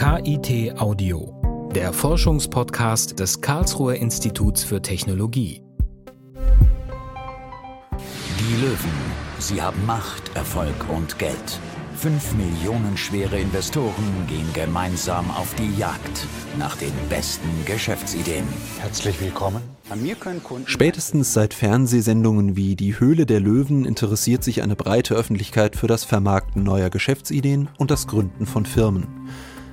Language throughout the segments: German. KIT Audio, der Forschungspodcast des Karlsruher Instituts für Technologie. Die Löwen, sie haben Macht, Erfolg und Geld. 5 Millionen schwere Investoren gehen gemeinsam auf die Jagd nach den besten Geschäftsideen. Herzlich willkommen. Spätestens seit Fernsehsendungen wie Die Höhle der Löwen interessiert sich eine breite Öffentlichkeit für das Vermarkten neuer Geschäftsideen und das Gründen von Firmen.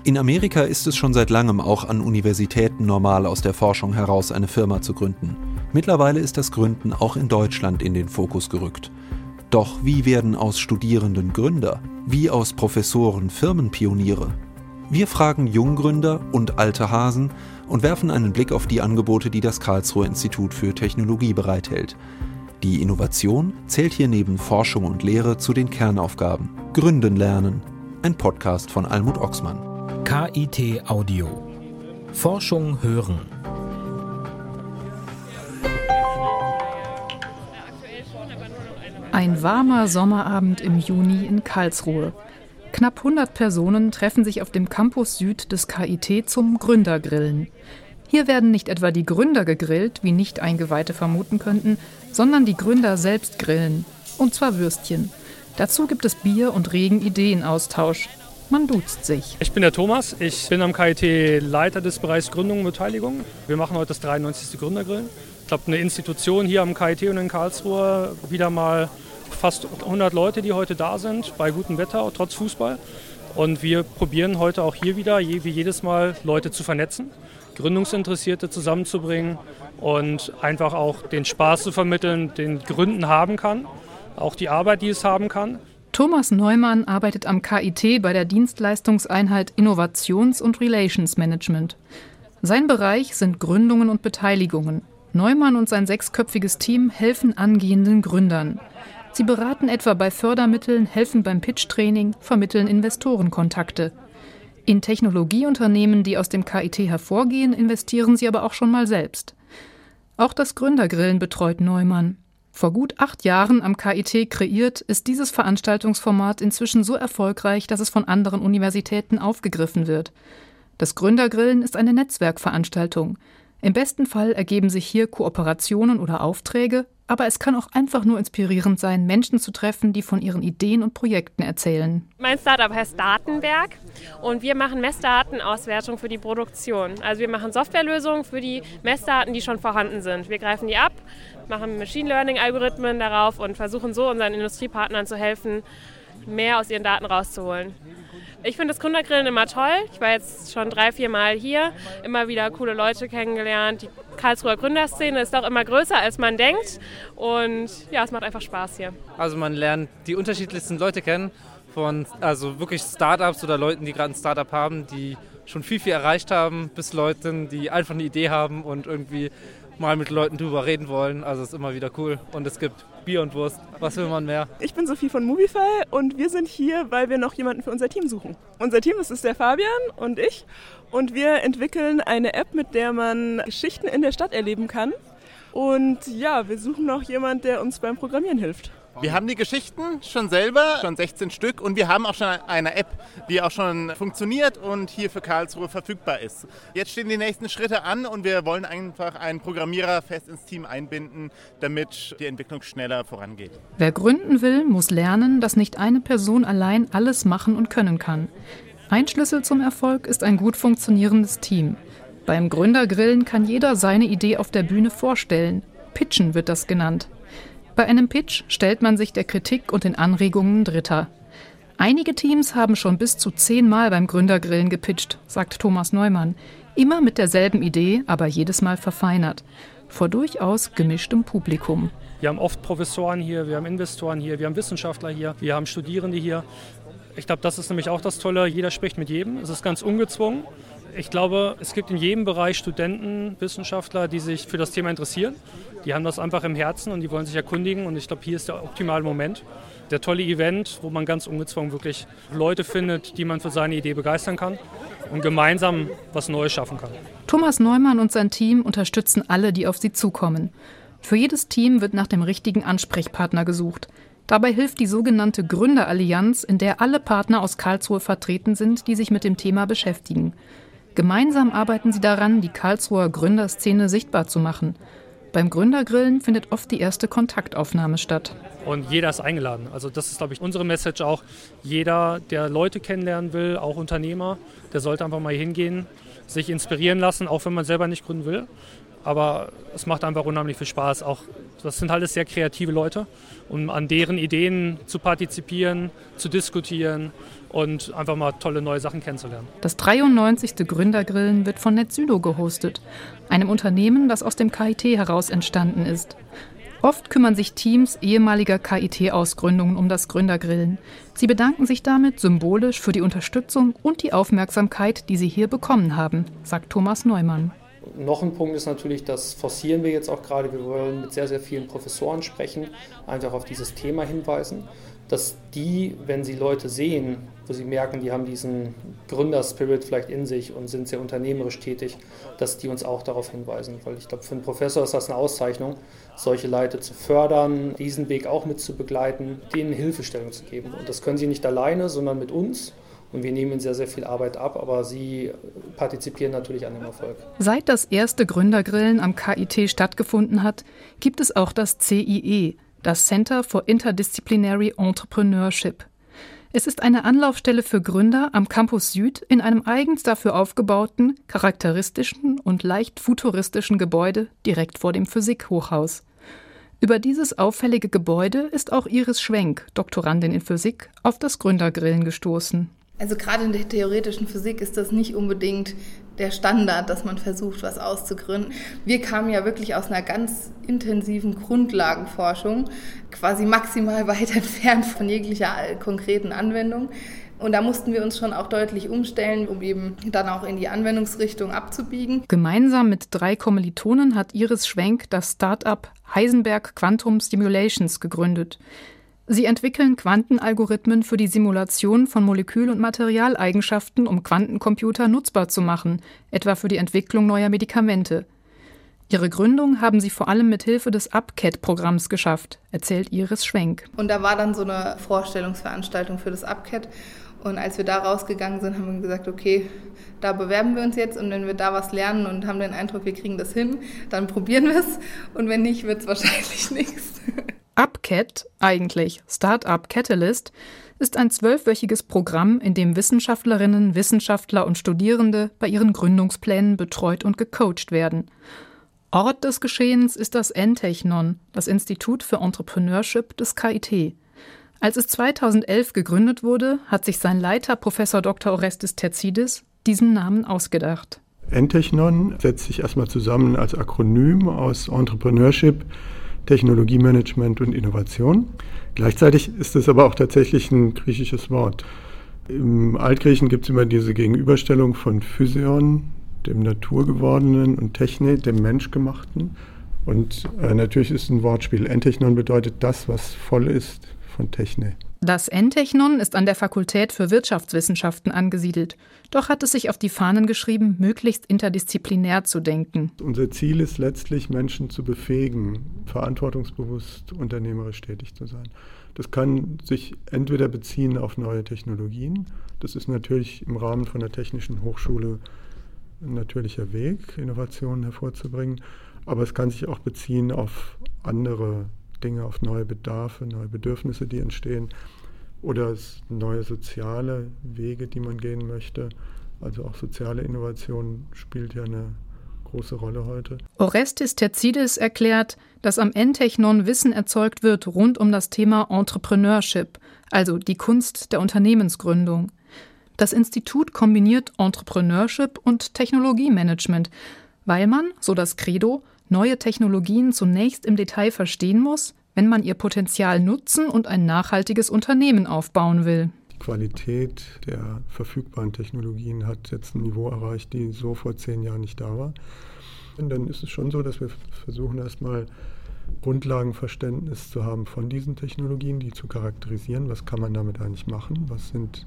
In Amerika ist es schon seit langem auch an Universitäten normal, aus der Forschung heraus eine Firma zu gründen. Mittlerweile ist das Gründen auch in Deutschland in den Fokus gerückt. Doch wie werden aus Studierenden Gründer? Wie aus Professoren Firmenpioniere? Wir fragen Junggründer und alte Hasen und werfen einen Blick auf die Angebote, die das Karlsruher Institut für Technologie bereithält. Die Innovation zählt hier neben Forschung und Lehre zu den Kernaufgaben. Gründen lernen. Ein Podcast von Almut Oxmann. KIT Audio. Forschung hören. Ein warmer Sommerabend im Juni in Karlsruhe. Knapp 100 Personen treffen sich auf dem Campus Süd des KIT zum Gründergrillen. Hier werden nicht etwa die Gründer gegrillt, wie Nicht-Eingeweihte vermuten könnten, sondern die Gründer selbst grillen. Und zwar Würstchen. Dazu gibt es Bier und regen Ideenaustausch. Man duzt sich. Ich bin der Thomas, ich bin am KIT Leiter des Bereichs Gründung und Beteiligung. Wir machen heute das 93. Gründergrillen. Ich glaube, eine Institution hier am KIT und in Karlsruhe, wieder mal fast 100 Leute, die heute da sind, bei gutem Wetter, trotz Fußball. Und wir probieren heute auch hier wieder, wie jedes Mal, Leute zu vernetzen, Gründungsinteressierte zusammenzubringen und einfach auch den Spaß zu vermitteln, den Gründen haben kann, auch die Arbeit, die es haben kann. Thomas Neumann arbeitet am KIT bei der Dienstleistungseinheit Innovations- und Relations Management. Sein Bereich sind Gründungen und Beteiligungen. Neumann und sein 6-köpfiges Team helfen angehenden Gründern. Sie beraten etwa bei Fördermitteln, helfen beim Pitch-Training, vermitteln Investorenkontakte. In Technologieunternehmen, die aus dem KIT hervorgehen, investieren sie aber auch schon mal selbst. Auch das Gründergrillen betreut Neumann. Vor gut 8 Jahren am KIT kreiert, ist dieses Veranstaltungsformat inzwischen so erfolgreich, dass es von anderen Universitäten aufgegriffen wird. Das Gründergrillen ist eine Netzwerkveranstaltung. Im besten Fall ergeben sich hier Kooperationen oder Aufträge, aber es kann auch einfach nur inspirierend sein, Menschen zu treffen, die von ihren Ideen und Projekten erzählen. Mein Startup heißt Datenberg und wir machen Messdatenauswertung für die Produktion. Also wir machen Softwarelösungen für die Messdaten, die schon vorhanden sind. Wir greifen die ab, machen Machine Learning-Algorithmen darauf und versuchen so unseren Industriepartnern zu helfen, mehr aus ihren Daten rauszuholen. Ich finde das Gründergrillen immer toll. Ich war jetzt schon 3-4 Mal hier, immer wieder coole Leute kennengelernt. Die Karlsruher Gründerszene ist doch immer größer, als man denkt. Und ja, es macht einfach Spaß hier. Also man lernt die unterschiedlichsten Leute kennen, also wirklich Startups oder Leuten, die gerade ein Startup haben, die schon viel, viel erreicht haben, bis Leuten, die einfach eine Idee haben und irgendwie mal mit Leuten drüber reden wollen. Also es ist immer wieder cool und es gibt Bier und Wurst. Was will man mehr? Ich bin Sophie von Mubify und wir sind hier, weil wir noch jemanden für unser Team suchen. Unser Team ist der Fabian und ich und wir entwickeln eine App, mit der man Geschichten in der Stadt erleben kann. Und ja, wir suchen noch jemanden, der uns beim Programmieren hilft. Wir haben die Geschichten schon selber, schon 16 Stück und wir haben auch schon eine App, die auch schon funktioniert und hier für Karlsruhe verfügbar ist. Jetzt stehen die nächsten Schritte an und wir wollen einfach einen Programmierer fest ins Team einbinden, damit die Entwicklung schneller vorangeht. Wer gründen will, muss lernen, dass nicht eine Person allein alles machen und können kann. Ein Schlüssel zum Erfolg ist ein gut funktionierendes Team. Beim Gründergrillen kann jeder seine Idee auf der Bühne vorstellen. Pitchen wird das genannt. Bei einem Pitch stellt man sich der Kritik und den Anregungen Dritter. Einige Teams haben schon bis zu 10 Mal beim Gründergrillen gepitcht, sagt Thomas Neumann. Immer mit derselben Idee, aber jedes Mal verfeinert. Vor durchaus gemischtem Publikum. Wir haben oft Professoren hier, wir haben Investoren hier, wir haben Wissenschaftler hier, wir haben Studierende hier. Ich glaube, das ist nämlich auch das Tolle, jeder spricht mit jedem, es ist ganz ungezwungen. Ich glaube, es gibt in jedem Bereich Studenten, Wissenschaftler, die sich für das Thema interessieren. Die haben das einfach im Herzen und die wollen sich erkundigen. Und ich glaube, hier ist der optimale Moment. Der tolle Event, wo man ganz ungezwungen wirklich Leute findet, die man für seine Idee begeistern kann und gemeinsam was Neues schaffen kann. Thomas Neumann und sein Team unterstützen alle, die auf sie zukommen. Für jedes Team wird nach dem richtigen Ansprechpartner gesucht. Dabei hilft die sogenannte Gründerallianz, in der alle Partner aus Karlsruhe vertreten sind, die sich mit dem Thema beschäftigen. Gemeinsam arbeiten sie daran, die Karlsruher Gründerszene sichtbar zu machen. Beim Gründergrillen findet oft die erste Kontaktaufnahme statt. Und jeder ist eingeladen. Also das ist, glaube ich, unsere Message auch. Jeder, der Leute kennenlernen will, auch Unternehmer, der sollte einfach mal hingehen, sich inspirieren lassen, auch wenn man selber nicht gründen will. Aber es macht einfach unheimlich viel Spaß. Auch, das sind alles sehr kreative Leute, um an deren Ideen zu partizipieren, zu diskutieren und einfach mal tolle neue Sachen kennenzulernen. Das 93. Gründergrillen wird von NetSylo gehostet, einem Unternehmen, das aus dem KIT heraus entstanden ist. Oft kümmern sich Teams ehemaliger KIT-Ausgründungen um das Gründergrillen. Sie bedanken sich damit symbolisch für die Unterstützung und die Aufmerksamkeit, die sie hier bekommen haben, sagt Thomas Neumann. Noch ein Punkt ist natürlich, das forcieren wir jetzt auch gerade. Wir wollen mit sehr, sehr vielen Professoren sprechen, einfach auf dieses Thema hinweisen, dass die, wenn sie Leute sehen, wo sie merken, die haben diesen Gründerspirit vielleicht in sich und sind sehr unternehmerisch tätig, dass die uns auch darauf hinweisen. Weil ich glaube, für einen Professor ist das eine Auszeichnung, solche Leute zu fördern, diesen Weg auch mit zu begleiten, denen Hilfestellung zu geben. Und das können sie nicht alleine, sondern mit uns. Und wir nehmen ihnen sehr, sehr viel Arbeit ab, aber sie partizipieren natürlich an dem Erfolg. Seit das erste Gründergrillen am KIT stattgefunden hat, gibt es auch das CIE, das Center for Interdisciplinary Entrepreneurship. Es ist eine Anlaufstelle für Gründer am Campus Süd in einem eigens dafür aufgebauten, charakteristischen und leicht futuristischen Gebäude direkt vor dem Physikhochhaus. Über dieses auffällige Gebäude ist auch Iris Schwenk, Doktorandin in Physik, auf das Gründergrillen gestoßen. Also gerade in der theoretischen Physik ist das nicht unbedingt der Standard, dass man versucht, was auszugründen. Wir kamen ja wirklich aus einer ganz intensiven Grundlagenforschung, quasi maximal weit entfernt von jeglicher konkreten Anwendung. Und da mussten wir uns schon auch deutlich umstellen, um eben dann auch in die Anwendungsrichtung abzubiegen. Gemeinsam mit 3 Kommilitonen hat Iris Schwenk das Startup Heisenberg Quantum Simulations gegründet. Sie entwickeln Quantenalgorithmen für die Simulation von Molekül- und Materialeigenschaften, um Quantencomputer nutzbar zu machen, etwa für die Entwicklung neuer Medikamente. Ihre Gründung haben sie vor allem mit Hilfe des UpCat-Programms geschafft, erzählt Iris Schwenk. Und da war dann so eine Vorstellungsveranstaltung für das UpCat. Und als wir da rausgegangen sind, haben wir gesagt, okay, da bewerben wir uns jetzt und wenn wir da was lernen und haben den Eindruck, wir kriegen das hin, dann probieren wir es und wenn nicht, wird es wahrscheinlich nichts. UpCat, eigentlich Startup Catalyst, ist ein 12-wöchiges Programm, in dem Wissenschaftlerinnen, Wissenschaftler und Studierende bei ihren Gründungsplänen betreut und gecoacht werden. Ort des Geschehens ist das Entechnon, das Institut für Entrepreneurship des KIT. Als es 2011 gegründet wurde, hat sich sein Leiter, Professor Dr. Orestes Terzidis, diesen Namen ausgedacht. Entechnon setzt sich erstmal zusammen als Akronym aus Entrepreneurship, Technologiemanagement und Innovation. Gleichzeitig ist es aber auch tatsächlich ein griechisches Wort. Im Altgriechen gibt es immer diese Gegenüberstellung von Physion, dem Naturgewordenen, und Techne, dem Menschgemachten. Und natürlich ist ein Wortspiel. Entechnon bedeutet das, was voll ist von Techne. Das Entechnon ist an der Fakultät für Wirtschaftswissenschaften angesiedelt. Doch hat es sich auf die Fahnen geschrieben, möglichst interdisziplinär zu denken. Unser Ziel ist letztlich, Menschen zu befähigen, verantwortungsbewusst unternehmerisch tätig zu sein. Das kann sich entweder beziehen auf neue Technologien. Das ist natürlich im Rahmen von der Technischen Hochschule ein natürlicher Weg, Innovationen hervorzubringen. Aber es kann sich auch beziehen auf andere Dinge, auf neue Bedarfe, neue Bedürfnisse, die entstehen oder neue soziale Wege, die man gehen möchte. Also auch soziale Innovation spielt ja eine große Rolle heute. Orestes Terzidis erklärt, dass am Entechnon Wissen erzeugt wird rund um das Thema Entrepreneurship, also die Kunst der Unternehmensgründung. Das Institut kombiniert Entrepreneurship und Technologiemanagement, weil man, so das Credo, neue Technologien zunächst im Detail verstehen muss, wenn man ihr Potenzial nutzen und ein nachhaltiges Unternehmen aufbauen will. Die Qualität der verfügbaren Technologien hat jetzt ein Niveau erreicht, die so vor 10 Jahren nicht da war. Und dann ist es schon so, dass wir versuchen, erstmal Grundlagenverständnis zu haben von diesen Technologien, die zu charakterisieren. Was kann man damit eigentlich machen? Was sind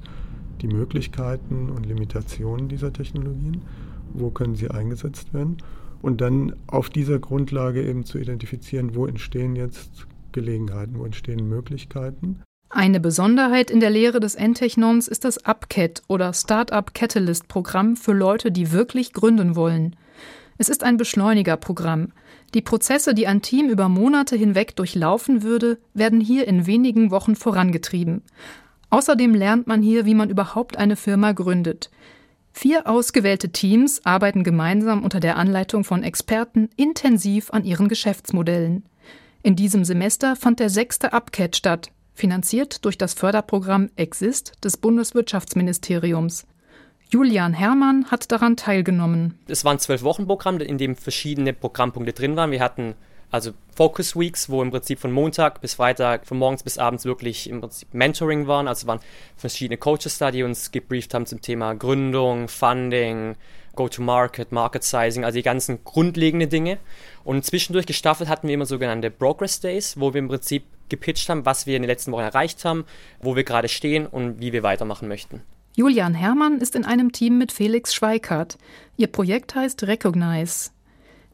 die Möglichkeiten und Limitationen dieser Technologien? Wo können sie eingesetzt werden? Und dann auf dieser Grundlage eben zu identifizieren, wo entstehen jetzt Gelegenheiten, wo entstehen Möglichkeiten. Eine Besonderheit in der Lehre des Entechnons ist das UpCat oder Startup Catalyst Programm für Leute, die wirklich gründen wollen. Es ist ein Beschleunigerprogramm. Die Prozesse, die ein Team über Monate hinweg durchlaufen würde, werden hier in wenigen Wochen vorangetrieben. Außerdem lernt man hier, wie man überhaupt eine Firma gründet. 4 ausgewählte Teams arbeiten gemeinsam unter der Anleitung von Experten intensiv an ihren Geschäftsmodellen. In diesem Semester fand der 6. UpCat statt, finanziert durch das Förderprogramm Exist des Bundeswirtschaftsministeriums. Julian Herrmann hat daran teilgenommen. Es war ein 12-Wochen-Programm, in dem verschiedene Programmpunkte drin waren. Wir hatten also Focus Weeks, wo im Prinzip von Montag bis Freitag, von morgens bis abends wirklich im Prinzip Mentoring waren. Also waren verschiedene Coaches da, die uns gebrieft haben zum Thema Gründung, Funding, Go-to-Market, Market Sizing, also die ganzen grundlegenden Dinge. Und zwischendurch gestaffelt hatten wir immer sogenannte Progress Days, wo wir im Prinzip gepitcht haben, was wir in den letzten Wochen erreicht haben, wo wir gerade stehen und wie wir weitermachen möchten. Julian Herrmann ist in einem Team mit Felix Schweikart. Ihr Projekt heißt Recognize.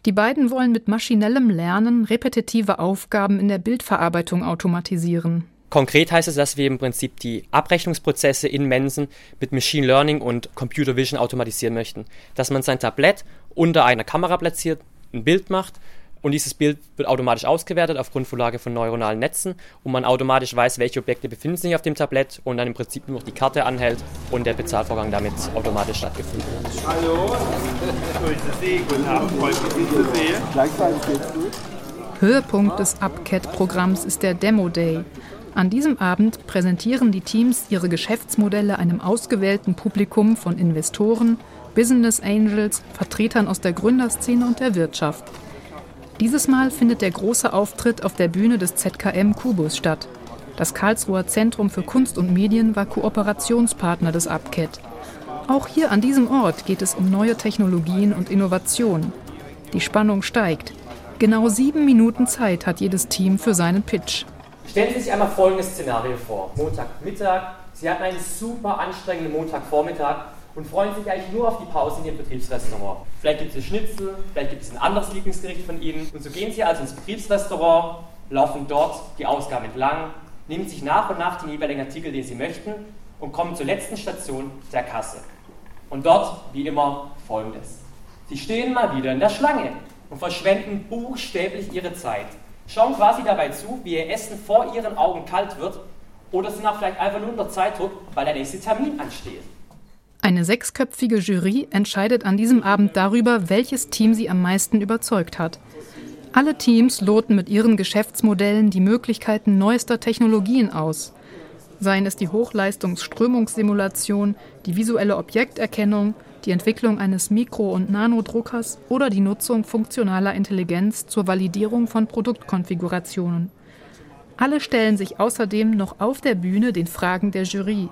Die beiden wollen mit maschinellem Lernen repetitive Aufgaben in der Bildverarbeitung automatisieren. Konkret heißt es, dass wir im Prinzip die Abrechnungsprozesse in Mensen mit Machine Learning und Computer Vision automatisieren möchten. Dass man sein Tablett unter einer Kamera platziert, ein Bild macht und dieses Bild wird automatisch ausgewertet auf Grundlage von neuronalen Netzen und man automatisch weiß, welche Objekte befinden sich auf dem Tablett und dann im Prinzip nur noch die Karte anhält und der Bezahlvorgang damit automatisch stattgefunden wird. Hallo, gut zu sehen, guten Abend, freut mich, Sie zu sehen. Gleichzeitig geht's gut. Höhepunkt des UpCat-Programms ist der Demo-Day. An diesem Abend präsentieren die Teams ihre Geschäftsmodelle einem ausgewählten Publikum von Investoren, Business Angels, Vertretern aus der Gründerszene und der Wirtschaft. Dieses Mal findet der große Auftritt auf der Bühne des ZKM Kubus statt. Das Karlsruher Zentrum für Kunst und Medien war Kooperationspartner des UpCat. Auch hier an diesem Ort geht es um neue Technologien und Innovationen. Die Spannung steigt. Genau 7 Minuten Zeit hat jedes Team für seinen Pitch. Stellen Sie sich einmal folgendes Szenario vor. Montagmittag, Sie hatten einen super anstrengenden Montagvormittag und freuen sich eigentlich nur auf die Pause in Ihrem Betriebsrestaurant. Vielleicht gibt es Schnitzel, vielleicht gibt es ein anderes Lieblingsgericht von Ihnen. Und so gehen Sie also ins Betriebsrestaurant, laufen dort die Ausgabe entlang, nehmen sich nach und nach den jeweiligen Artikel, den Sie möchten, und kommen zur letzten Station, der Kasse. Und dort, wie immer, folgendes. Sie stehen mal wieder in der Schlange und verschwenden buchstäblich Ihre Zeit. Schauen quasi dabei zu, wie Ihr Essen vor Ihren Augen kalt wird oder sind auch vielleicht einfach nur unter Zeitdruck, weil der nächste Termin ansteht. Eine 6-köpfige Jury entscheidet an diesem Abend darüber, welches Team sie am meisten überzeugt hat. Alle Teams loten mit ihren Geschäftsmodellen die Möglichkeiten neuester Technologien aus. Seien es die Hochleistungsströmungssimulation, die visuelle Objekterkennung, die Entwicklung eines Mikro- und Nanodruckers oder die Nutzung funktionaler Intelligenz zur Validierung von Produktkonfigurationen. Alle stellen sich außerdem noch auf der Bühne den Fragen der Jury.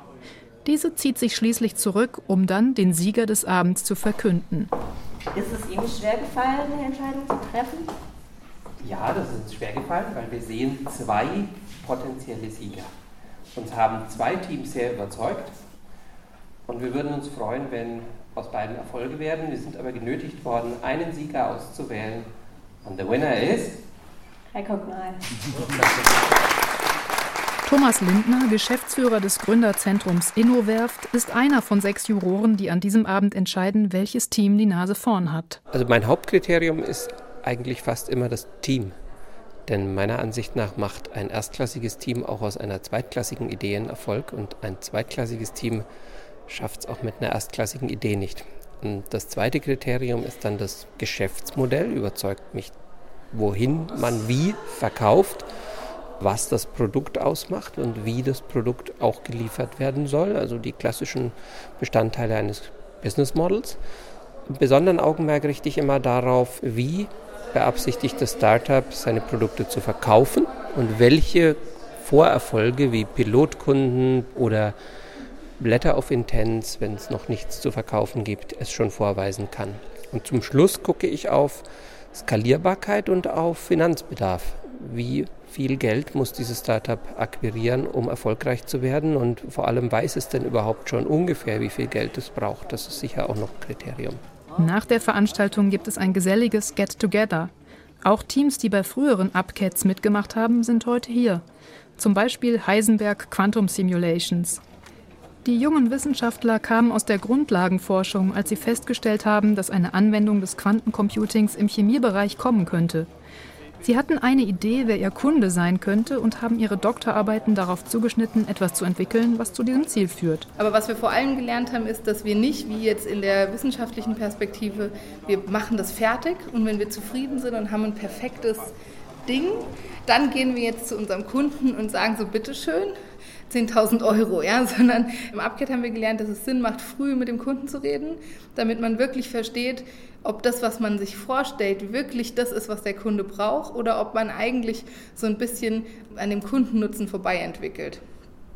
Diese zieht sich schließlich zurück, um dann den Sieger des Abends zu verkünden. Ist es Ihnen schwer gefallen, eine Entscheidung zu treffen? Ja, das ist uns schwer gefallen, weil wir sehen 2 potenzielle Sieger. Uns haben 2 Teams sehr überzeugt und wir würden uns freuen, wenn aus beiden Erfolge werden. Wir sind aber genötigt worden, einen Sieger auszuwählen und the winner is... Recognize. Thomas Lindner, Geschäftsführer des Gründerzentrums InnoWerft, ist einer von 6 Juroren, die an diesem Abend entscheiden, welches Team die Nase vorn hat. Also mein Hauptkriterium ist eigentlich fast immer das Team. Denn meiner Ansicht nach macht ein erstklassiges Team auch aus einer zweitklassigen Idee einen Erfolg. Und ein zweitklassiges Team schafft es auch mit einer erstklassigen Idee nicht. Und das zweite Kriterium ist dann das Geschäftsmodell. Überzeugt mich, wohin man wie verkauft, was das Produkt ausmacht und wie das Produkt auch geliefert werden soll, also die klassischen Bestandteile eines Business Models. Besonderen Augenmerk richte ich immer darauf, wie beabsichtigt das Startup, seine Produkte zu verkaufen und welche Vorerfolge wie Pilotkunden oder Letter of Intent, wenn es noch nichts zu verkaufen gibt, es schon vorweisen kann. Und zum Schluss gucke ich auf Skalierbarkeit und auf Finanzbedarf. Wie viel Geld muss dieses Startup akquirieren, um erfolgreich zu werden? Und vor allem, weiß es denn überhaupt schon ungefähr, wie viel Geld es braucht? Das ist sicher auch noch ein Kriterium. Nach der Veranstaltung gibt es ein geselliges Get-Together. Auch Teams, die bei früheren UpCats mitgemacht haben, sind heute hier. Zum Beispiel Heisenberg Quantum Simulations. Die jungen Wissenschaftler kamen aus der Grundlagenforschung, als sie festgestellt haben, dass eine Anwendung des Quantencomputings im Chemiebereich kommen könnte. Sie hatten eine Idee, wer ihr Kunde sein könnte, und haben ihre Doktorarbeiten darauf zugeschnitten, etwas zu entwickeln, was zu diesem Ziel führt. Aber was wir vor allem gelernt haben, ist, dass wir nicht, wie jetzt in der wissenschaftlichen Perspektive, wir machen das fertig und wenn wir zufrieden sind und haben ein perfektes Ding, dann gehen wir jetzt zu unserem Kunden und sagen so, bitteschön, 10.000 Euro, ja, sondern im UpCat haben wir gelernt, dass es Sinn macht, früh mit dem Kunden zu reden, damit man wirklich versteht, ob das, was man sich vorstellt, wirklich das ist, was der Kunde braucht oder ob man eigentlich so ein bisschen an dem Kundennutzen vorbei entwickelt.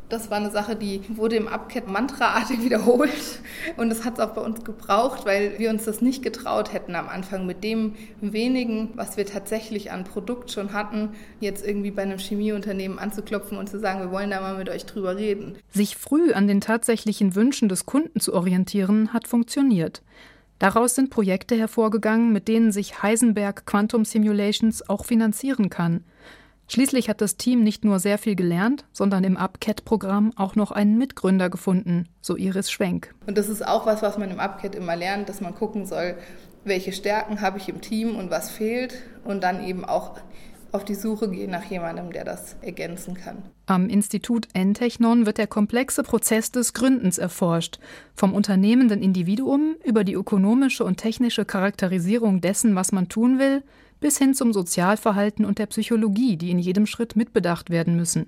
Das war eine Sache, die wurde im UpCat mantraartig wiederholt und das hat es auch bei uns gebraucht, weil wir uns das nicht getraut hätten am Anfang mit dem wenigen, was wir tatsächlich an Produkt schon hatten, jetzt irgendwie bei einem Chemieunternehmen anzuklopfen und zu sagen, wir wollen da mal mit euch drüber reden. Sich früh an den tatsächlichen Wünschen des Kunden zu orientieren, hat funktioniert. Daraus sind Projekte hervorgegangen, mit denen sich Heisenberg Quantum Simulations auch finanzieren kann. Schließlich hat das Team nicht nur sehr viel gelernt, sondern im UpCat-Programm auch noch einen Mitgründer gefunden, so Iris Schwenk. Und das ist auch was man im UpCat immer lernt, dass man gucken soll, welche Stärken habe ich im Team und was fehlt und dann eben auch auf die Suche gehen nach jemandem, der das ergänzen kann. Am Institut Entechnon wird der komplexe Prozess des Gründens erforscht. Vom unternehmenden Individuum über die ökonomische und technische Charakterisierung dessen, was man tun will, bis hin zum Sozialverhalten und der Psychologie, die in jedem Schritt mitbedacht werden müssen.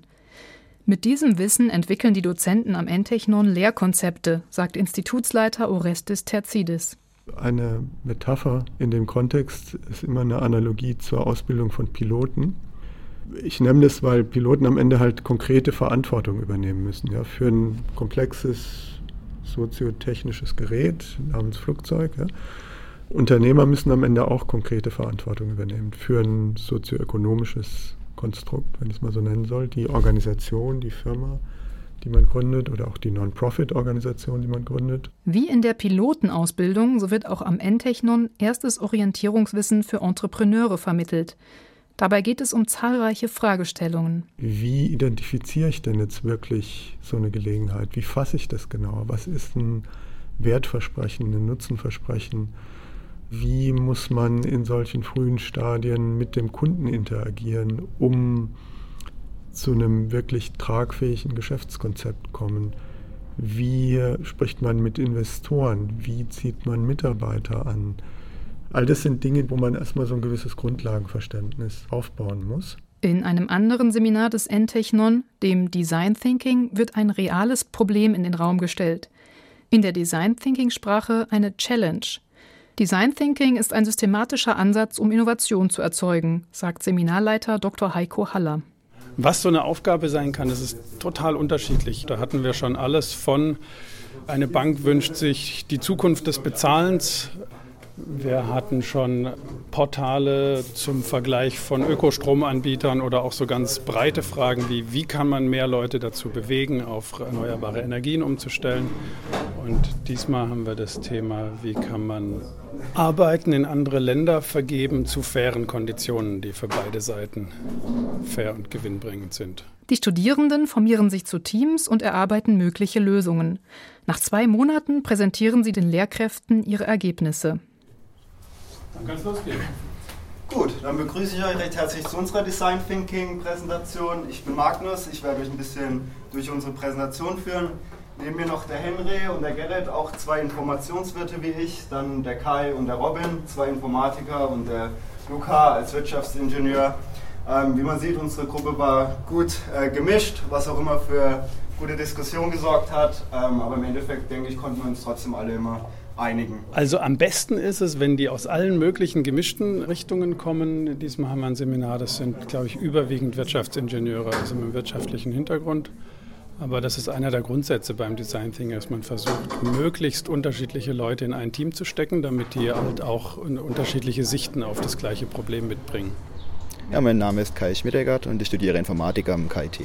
Mit diesem Wissen entwickeln die Dozenten am Entechnon Lehrkonzepte, sagt Institutsleiter Orestes Terzidis. Eine Metapher in dem Kontext ist immer eine Analogie zur Ausbildung von Piloten. Ich nenne das, weil Piloten am Ende halt konkrete Verantwortung übernehmen müssen, ja, für ein komplexes soziotechnisches Gerät namens Flugzeug, ja. Unternehmer müssen am Ende auch konkrete Verantwortung übernehmen für ein sozioökonomisches Konstrukt, wenn ich es mal so nennen soll, die Organisation, die Firma, die man gründet, oder auch die Non-Profit-Organisation, die man gründet. Wie in der Pilotenausbildung, so wird auch am Entechnon erstes Orientierungswissen für Entrepreneure vermittelt. Dabei geht es um zahlreiche Fragestellungen. Wie identifiziere ich denn jetzt wirklich so eine Gelegenheit? Wie fasse ich das genau? Was ist ein Wertversprechen, ein Nutzenversprechen? Wie muss man in solchen frühen Stadien mit dem Kunden interagieren, um zu einem wirklich tragfähigen Geschäftskonzept kommen? Wie spricht man mit Investoren? Wie zieht man Mitarbeiter an? All das sind Dinge, wo man erstmal so ein gewisses Grundlagenverständnis aufbauen muss. In einem anderen Seminar des Entechnon, dem Design Thinking, wird ein reales Problem in den Raum gestellt. In der Design Thinking-Sprache eine Challenge. Design Thinking ist ein systematischer Ansatz, um Innovation zu erzeugen, sagt Seminarleiter Dr. Heiko Haller. Was so eine Aufgabe sein kann, das ist total unterschiedlich. Da hatten wir schon alles von, eine Bank wünscht sich die Zukunft des Bezahlens. Wir hatten schon Portale zum Vergleich von Ökostromanbietern oder auch so ganz breite Fragen wie, wie kann man mehr Leute dazu bewegen, auf erneuerbare Energien umzustellen. Und diesmal haben wir das Thema, wie kann man Arbeiten in andere Länder vergeben zu fairen Konditionen, die für beide Seiten fair und gewinnbringend sind. Die Studierenden formieren sich zu Teams und erarbeiten mögliche Lösungen. Nach 2 Monaten präsentieren sie den Lehrkräften ihre Ergebnisse. Dann kann es losgehen. Gut, dann begrüße ich euch recht herzlich zu unserer Design Thinking Präsentation. Ich bin Magnus, ich werde euch ein bisschen durch unsere Präsentation führen. Neben mir noch der Henry und der Gerrit, auch 2 Informationswirte wie ich, dann der Kai und der Robin, 2 Informatiker und der Luca als Wirtschaftsingenieur. Wie man sieht, unsere Gruppe war gut gemischt, was auch immer für gute Diskussion gesorgt hat, aber im Endeffekt, denke ich, konnten wir uns trotzdem alle immer einigen. Also am besten ist es, wenn die aus allen möglichen gemischten Richtungen kommen. Diesmal haben wir ein Seminar, das sind, glaube ich, überwiegend Wirtschaftsingenieure, also mit einem wirtschaftlichen Hintergrund. Aber das ist einer der Grundsätze beim Design Thinking, dass man versucht, möglichst unterschiedliche Leute in ein Team zu stecken, damit die halt auch unterschiedliche Sichten auf das gleiche Problem mitbringen. Ja, mein Name ist Kai Schmiedegard und ich studiere Informatik am KIT.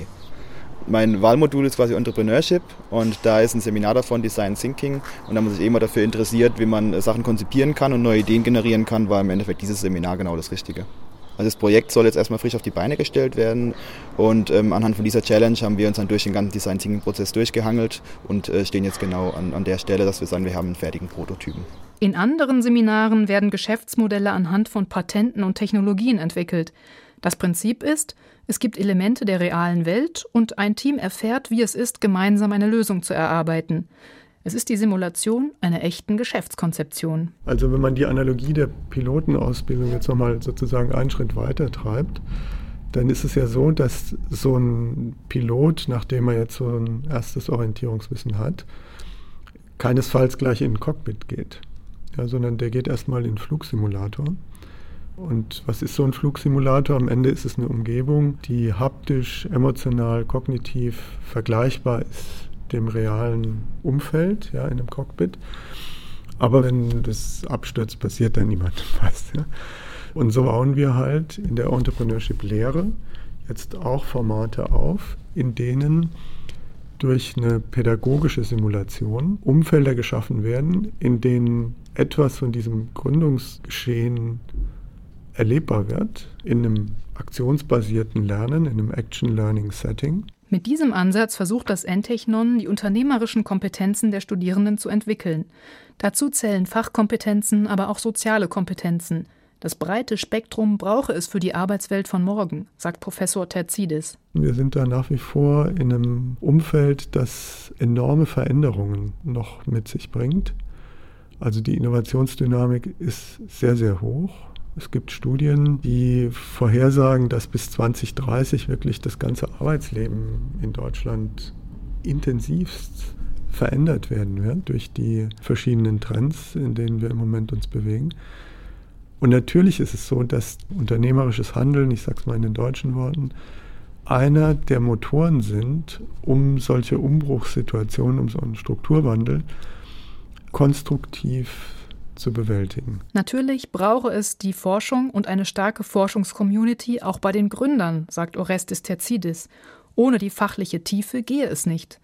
Mein Wahlmodul ist quasi Entrepreneurship und da ist ein Seminar davon, Design Thinking. Und da muss ich immer dafür interessiert, wie man Sachen konzipieren kann und neue Ideen generieren kann, war im Endeffekt dieses Seminar genau das Richtige. Also das Projekt soll jetzt erstmal frisch auf die Beine gestellt werden und anhand von dieser Challenge haben wir uns dann durch den ganzen Design-Thinking-Prozess durchgehangelt und stehen jetzt genau an der Stelle, dass wir sagen, wir haben einen fertigen Prototypen. In anderen Seminaren werden Geschäftsmodelle anhand von Patenten und Technologien entwickelt. Das Prinzip ist, es gibt Elemente der realen Welt und ein Team erfährt, wie es ist, gemeinsam eine Lösung zu erarbeiten. Es ist die Simulation einer echten Geschäftskonzeption. Also wenn man die Analogie der Pilotenausbildung jetzt nochmal sozusagen einen Schritt weiter treibt, dann ist es ja so, dass so ein Pilot, nachdem er jetzt so ein erstes Orientierungswissen hat, keinesfalls gleich in ein Cockpit geht, ja, sondern der geht erstmal in den Flugsimulator. Und was ist so ein Flugsimulator? Am Ende ist es eine Umgebung, die haptisch, emotional, kognitiv vergleichbar ist dem realen Umfeld, ja, in einem Cockpit. Aber wenn das abstürzt, passiert da niemandem was. Ja. Und so bauen wir halt in der Entrepreneurship-Lehre jetzt auch Formate auf, in denen durch eine pädagogische Simulation Umfelder geschaffen werden, in denen etwas von diesem Gründungsgeschehen erlebbar wird, in einem aktionsbasierten Lernen, in einem Action-Learning-Setting. Mit diesem Ansatz versucht das Entechnon, die unternehmerischen Kompetenzen der Studierenden zu entwickeln. Dazu zählen Fachkompetenzen, aber auch soziale Kompetenzen. Das breite Spektrum brauche es für die Arbeitswelt von morgen, sagt Professor Terzidis. Wir sind da nach wie vor in einem Umfeld, das enorme Veränderungen noch mit sich bringt. Also die Innovationsdynamik ist sehr, sehr hoch. Es gibt Studien, die vorhersagen, dass bis 2030 wirklich das ganze Arbeitsleben in Deutschland intensivst verändert werden wird durch die verschiedenen Trends, in denen wir im Moment uns bewegen. Und natürlich ist es so, dass unternehmerisches Handeln, ich sage es mal in den deutschen Worten, einer der Motoren sind, um solche Umbruchssituationen, um so einen Strukturwandel konstruktiv zu bewältigen. Natürlich brauche es die Forschung und eine starke Forschungscommunity auch bei den Gründern, sagt Orestes Terzidis. Ohne die fachliche Tiefe gehe es nicht.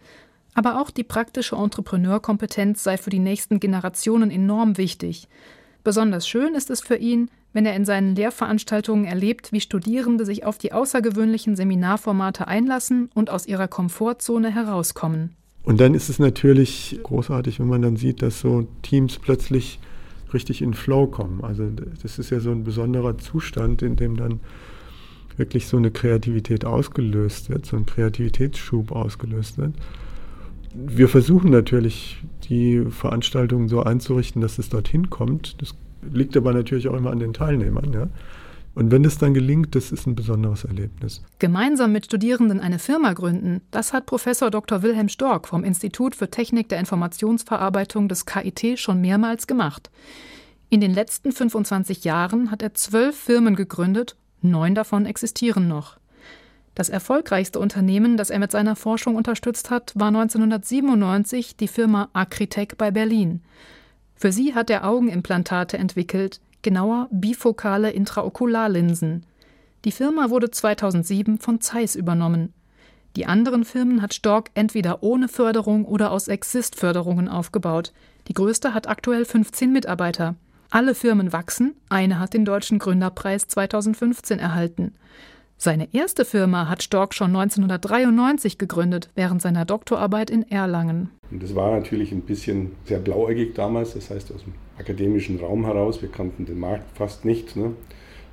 Aber auch die praktische Entrepreneurkompetenz sei für die nächsten Generationen enorm wichtig. Besonders schön ist es für ihn, wenn er in seinen Lehrveranstaltungen erlebt, wie Studierende sich auf die außergewöhnlichen Seminarformate einlassen und aus ihrer Komfortzone herauskommen. Und dann ist es natürlich großartig, wenn man dann sieht, dass so Teams plötzlich richtig in Flow kommen. Also das ist ja so ein besonderer Zustand, in dem dann wirklich so eine Kreativität ausgelöst wird, so ein Kreativitätsschub ausgelöst wird. Wir versuchen natürlich, die Veranstaltungen so einzurichten, dass es dorthin kommt. Das liegt aber natürlich auch immer an den Teilnehmern, ja. Und wenn das dann gelingt, das ist ein besonderes Erlebnis. Gemeinsam mit Studierenden eine Firma gründen, das hat Professor Dr. Wilhelm Stork vom Institut für Technik der Informationsverarbeitung des KIT schon mehrmals gemacht. In den letzten 25 Jahren hat er 12 Firmen gegründet, 9 davon existieren noch. Das erfolgreichste Unternehmen, das er mit seiner Forschung unterstützt hat, war 1997 die Firma Acritec bei Berlin. Für sie hat er Augenimplantate entwickelt, genauer bifokale Intraokularlinsen. Die Firma wurde 2007 von Zeiss übernommen. Die anderen Firmen hat Stork entweder ohne Förderung oder aus Exist-Förderungen aufgebaut. Die größte hat aktuell 15 Mitarbeiter. Alle Firmen wachsen, eine hat den Deutschen Gründerpreis 2015 erhalten. Seine erste Firma hat Stork schon 1993 gegründet, während seiner Doktorarbeit in Erlangen. Und das war natürlich ein bisschen sehr blauäugig damals, das heißt aus dem akademischen Raum heraus. Wir kannten den Markt fast nicht, ne?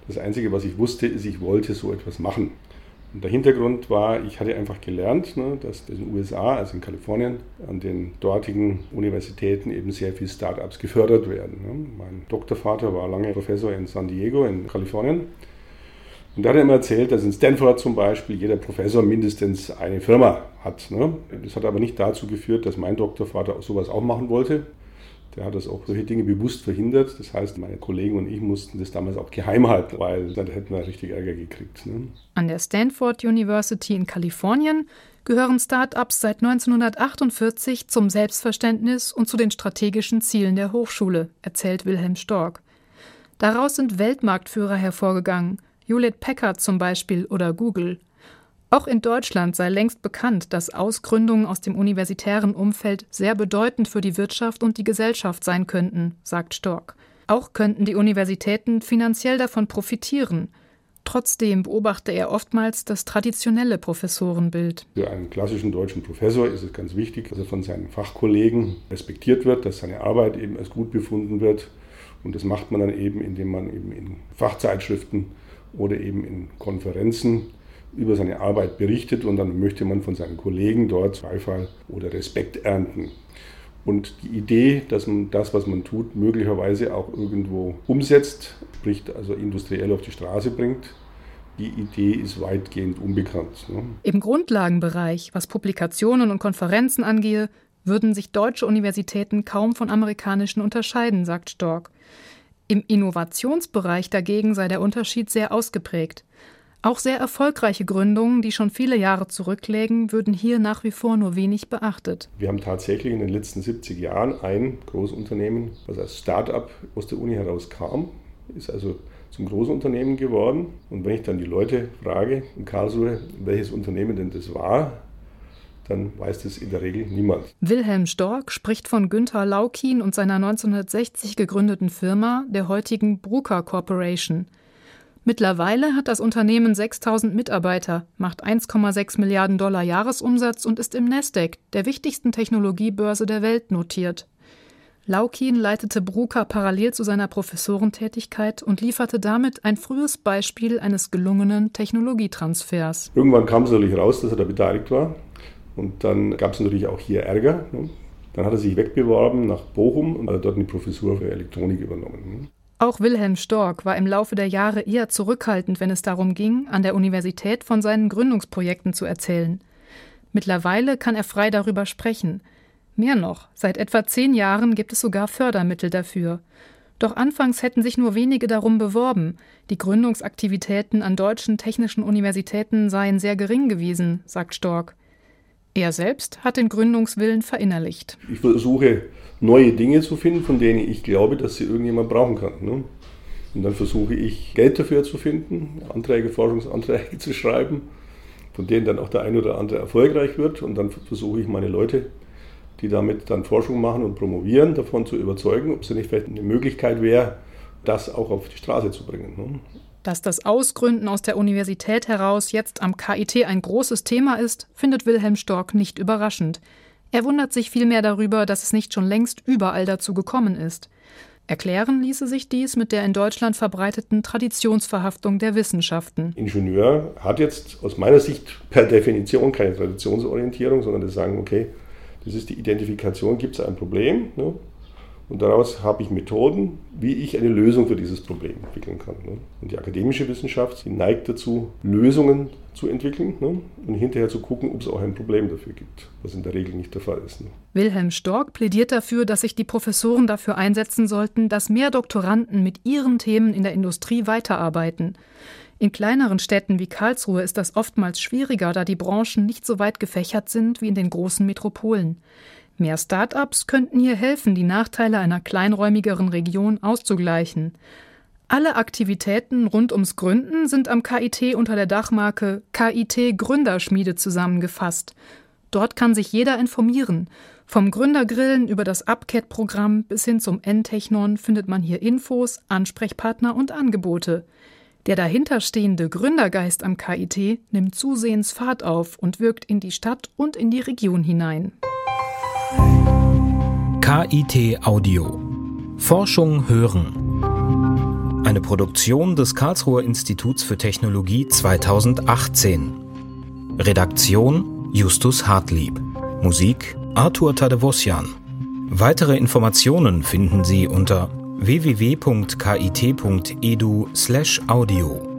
Das Einzige, was ich wusste, ist, ich wollte so etwas machen. Und der Hintergrund war, ich hatte einfach gelernt, ne, dass in den USA, also in Kalifornien, an den dortigen Universitäten eben sehr viele Startups gefördert werden. Ne? Mein Doktorvater war lange Professor in San Diego in Kalifornien. Und da hat er immer erzählt, dass in Stanford zum Beispiel jeder Professor mindestens eine Firma hat. Ne? Das hat aber nicht dazu geführt, dass mein Doktorvater sowas auch machen wollte. Der hat das auch solche Dinge bewusst verhindert. Das heißt, meine Kollegen und ich mussten das damals auch geheim halten, weil dann hätten wir richtig Ärger gekriegt. Ne? An der Stanford University in Kalifornien gehören Start-ups seit 1948 zum Selbstverständnis und zu den strategischen Zielen der Hochschule, erzählt Wilhelm Stork. Daraus sind Weltmarktführer hervorgegangen. Hewlett-Packard zum Beispiel oder Google. Auch in Deutschland sei längst bekannt, dass Ausgründungen aus dem universitären Umfeld sehr bedeutend für die Wirtschaft und die Gesellschaft sein könnten, sagt Stork. Auch könnten die Universitäten finanziell davon profitieren. Trotzdem beobachte er oftmals das traditionelle Professorenbild. Für einen klassischen deutschen Professor ist es ganz wichtig, dass er von seinen Fachkollegen respektiert wird, dass seine Arbeit eben als gut befunden wird. Und das macht man dann eben, indem man eben in Fachzeitschriften oder eben in Konferenzen über seine Arbeit berichtet. Und dann möchte man von seinen Kollegen dort Beifall oder Respekt ernten. Und die Idee, dass man das, was man tut, möglicherweise auch irgendwo umsetzt, sprich also industriell auf die Straße bringt, die Idee ist weitgehend unbekannt. Ne? Im Grundlagenbereich, was Publikationen und Konferenzen angehe, würden sich deutsche Universitäten kaum von amerikanischen unterscheiden, sagt Stork. Im Innovationsbereich dagegen sei der Unterschied sehr ausgeprägt. Auch sehr erfolgreiche Gründungen, die schon viele Jahre zurücklägen, würden hier nach wie vor nur wenig beachtet. Wir haben tatsächlich in den letzten 70 Jahren ein Großunternehmen, was als Startup aus der Uni herauskam, ist also zum Großunternehmen geworden. Und wenn ich dann die Leute frage in Karlsruhe, welches Unternehmen denn das war, dann weiß das in der Regel niemand. Wilhelm Stork spricht von Günther Laukien und seiner 1960 gegründeten Firma, der heutigen Bruker Corporation. Mittlerweile hat das Unternehmen 6.000 Mitarbeiter, macht 1,6 Milliarden Dollar Jahresumsatz und ist im Nasdaq, der wichtigsten Technologiebörse der Welt, notiert. Laukien leitete Bruker parallel zu seiner Professorentätigkeit und lieferte damit ein frühes Beispiel eines gelungenen Technologietransfers. Irgendwann kam es natürlich raus, dass er da beteiligt war. Und dann gab es natürlich auch hier Ärger. Dann hat er sich wegbeworben nach Bochum und hat dort eine Professur für Elektronik übernommen. Auch Wilhelm Stork war im Laufe der Jahre eher zurückhaltend, wenn es darum ging, an der Universität von seinen Gründungsprojekten zu erzählen. Mittlerweile kann er frei darüber sprechen. Mehr noch, seit etwa 10 Jahren gibt es sogar Fördermittel dafür. Doch anfangs hätten sich nur wenige darum beworben. Die Gründungsaktivitäten an deutschen technischen Universitäten seien sehr gering gewesen, sagt Stork. Er selbst hat den Gründungswillen verinnerlicht. Ich versuche, neue Dinge zu finden, von denen ich glaube, dass sie irgendjemand brauchen kann. Ne? Und dann versuche ich, Geld dafür zu finden, Forschungsanträge zu schreiben, von denen dann auch der ein oder andere erfolgreich wird. Und dann versuche ich, meine Leute, die damit dann Forschung machen und promovieren, davon zu überzeugen, ob es nicht vielleicht eine Möglichkeit wäre, das auch auf die Straße zu bringen. Ne? Dass das Ausgründen aus der Universität heraus jetzt am KIT ein großes Thema ist, findet Wilhelm Stork nicht überraschend. Er wundert sich vielmehr darüber, dass es nicht schon längst überall dazu gekommen ist. Erklären ließe sich dies mit der in Deutschland verbreiteten Traditionsverhaftung der Wissenschaften. Ingenieur hat jetzt aus meiner Sicht per Definition keine Traditionsorientierung, sondern das sagen, okay, das ist die Identifikation, gibt es ein Problem, ne? Und daraus habe ich Methoden, wie ich eine Lösung für dieses Problem entwickeln kann. Ne? Und die akademische Wissenschaft neigt dazu, Lösungen zu entwickeln, ne? Und hinterher zu gucken, ob es auch ein Problem dafür gibt, was in der Regel nicht der Fall ist. Ne? Wilhelm Stork plädiert dafür, dass sich die Professoren dafür einsetzen sollten, dass mehr Doktoranden mit ihren Themen in der Industrie weiterarbeiten. In kleineren Städten wie Karlsruhe ist das oftmals schwieriger, da die Branchen nicht so weit gefächert sind wie in den großen Metropolen. Mehr Start-ups könnten hier helfen, die Nachteile einer kleinräumigeren Region auszugleichen. Alle Aktivitäten rund ums Gründen sind am KIT unter der Dachmarke KIT Gründerschmiede zusammengefasst. Dort kann sich jeder informieren. Vom Gründergrillen über das UpCat-Programm bis hin zum Entechnon findet man hier Infos, Ansprechpartner und Angebote. Der dahinterstehende Gründergeist am KIT nimmt zusehends Fahrt auf und wirkt in die Stadt und in die Region hinein. KIT Audio. Forschung hören. Eine Produktion des Karlsruher Instituts für Technologie 2018. Redaktion Justus Hartlieb. Musik Arthur Tadevosjan. Weitere Informationen finden Sie unter www.kit.edu/audio.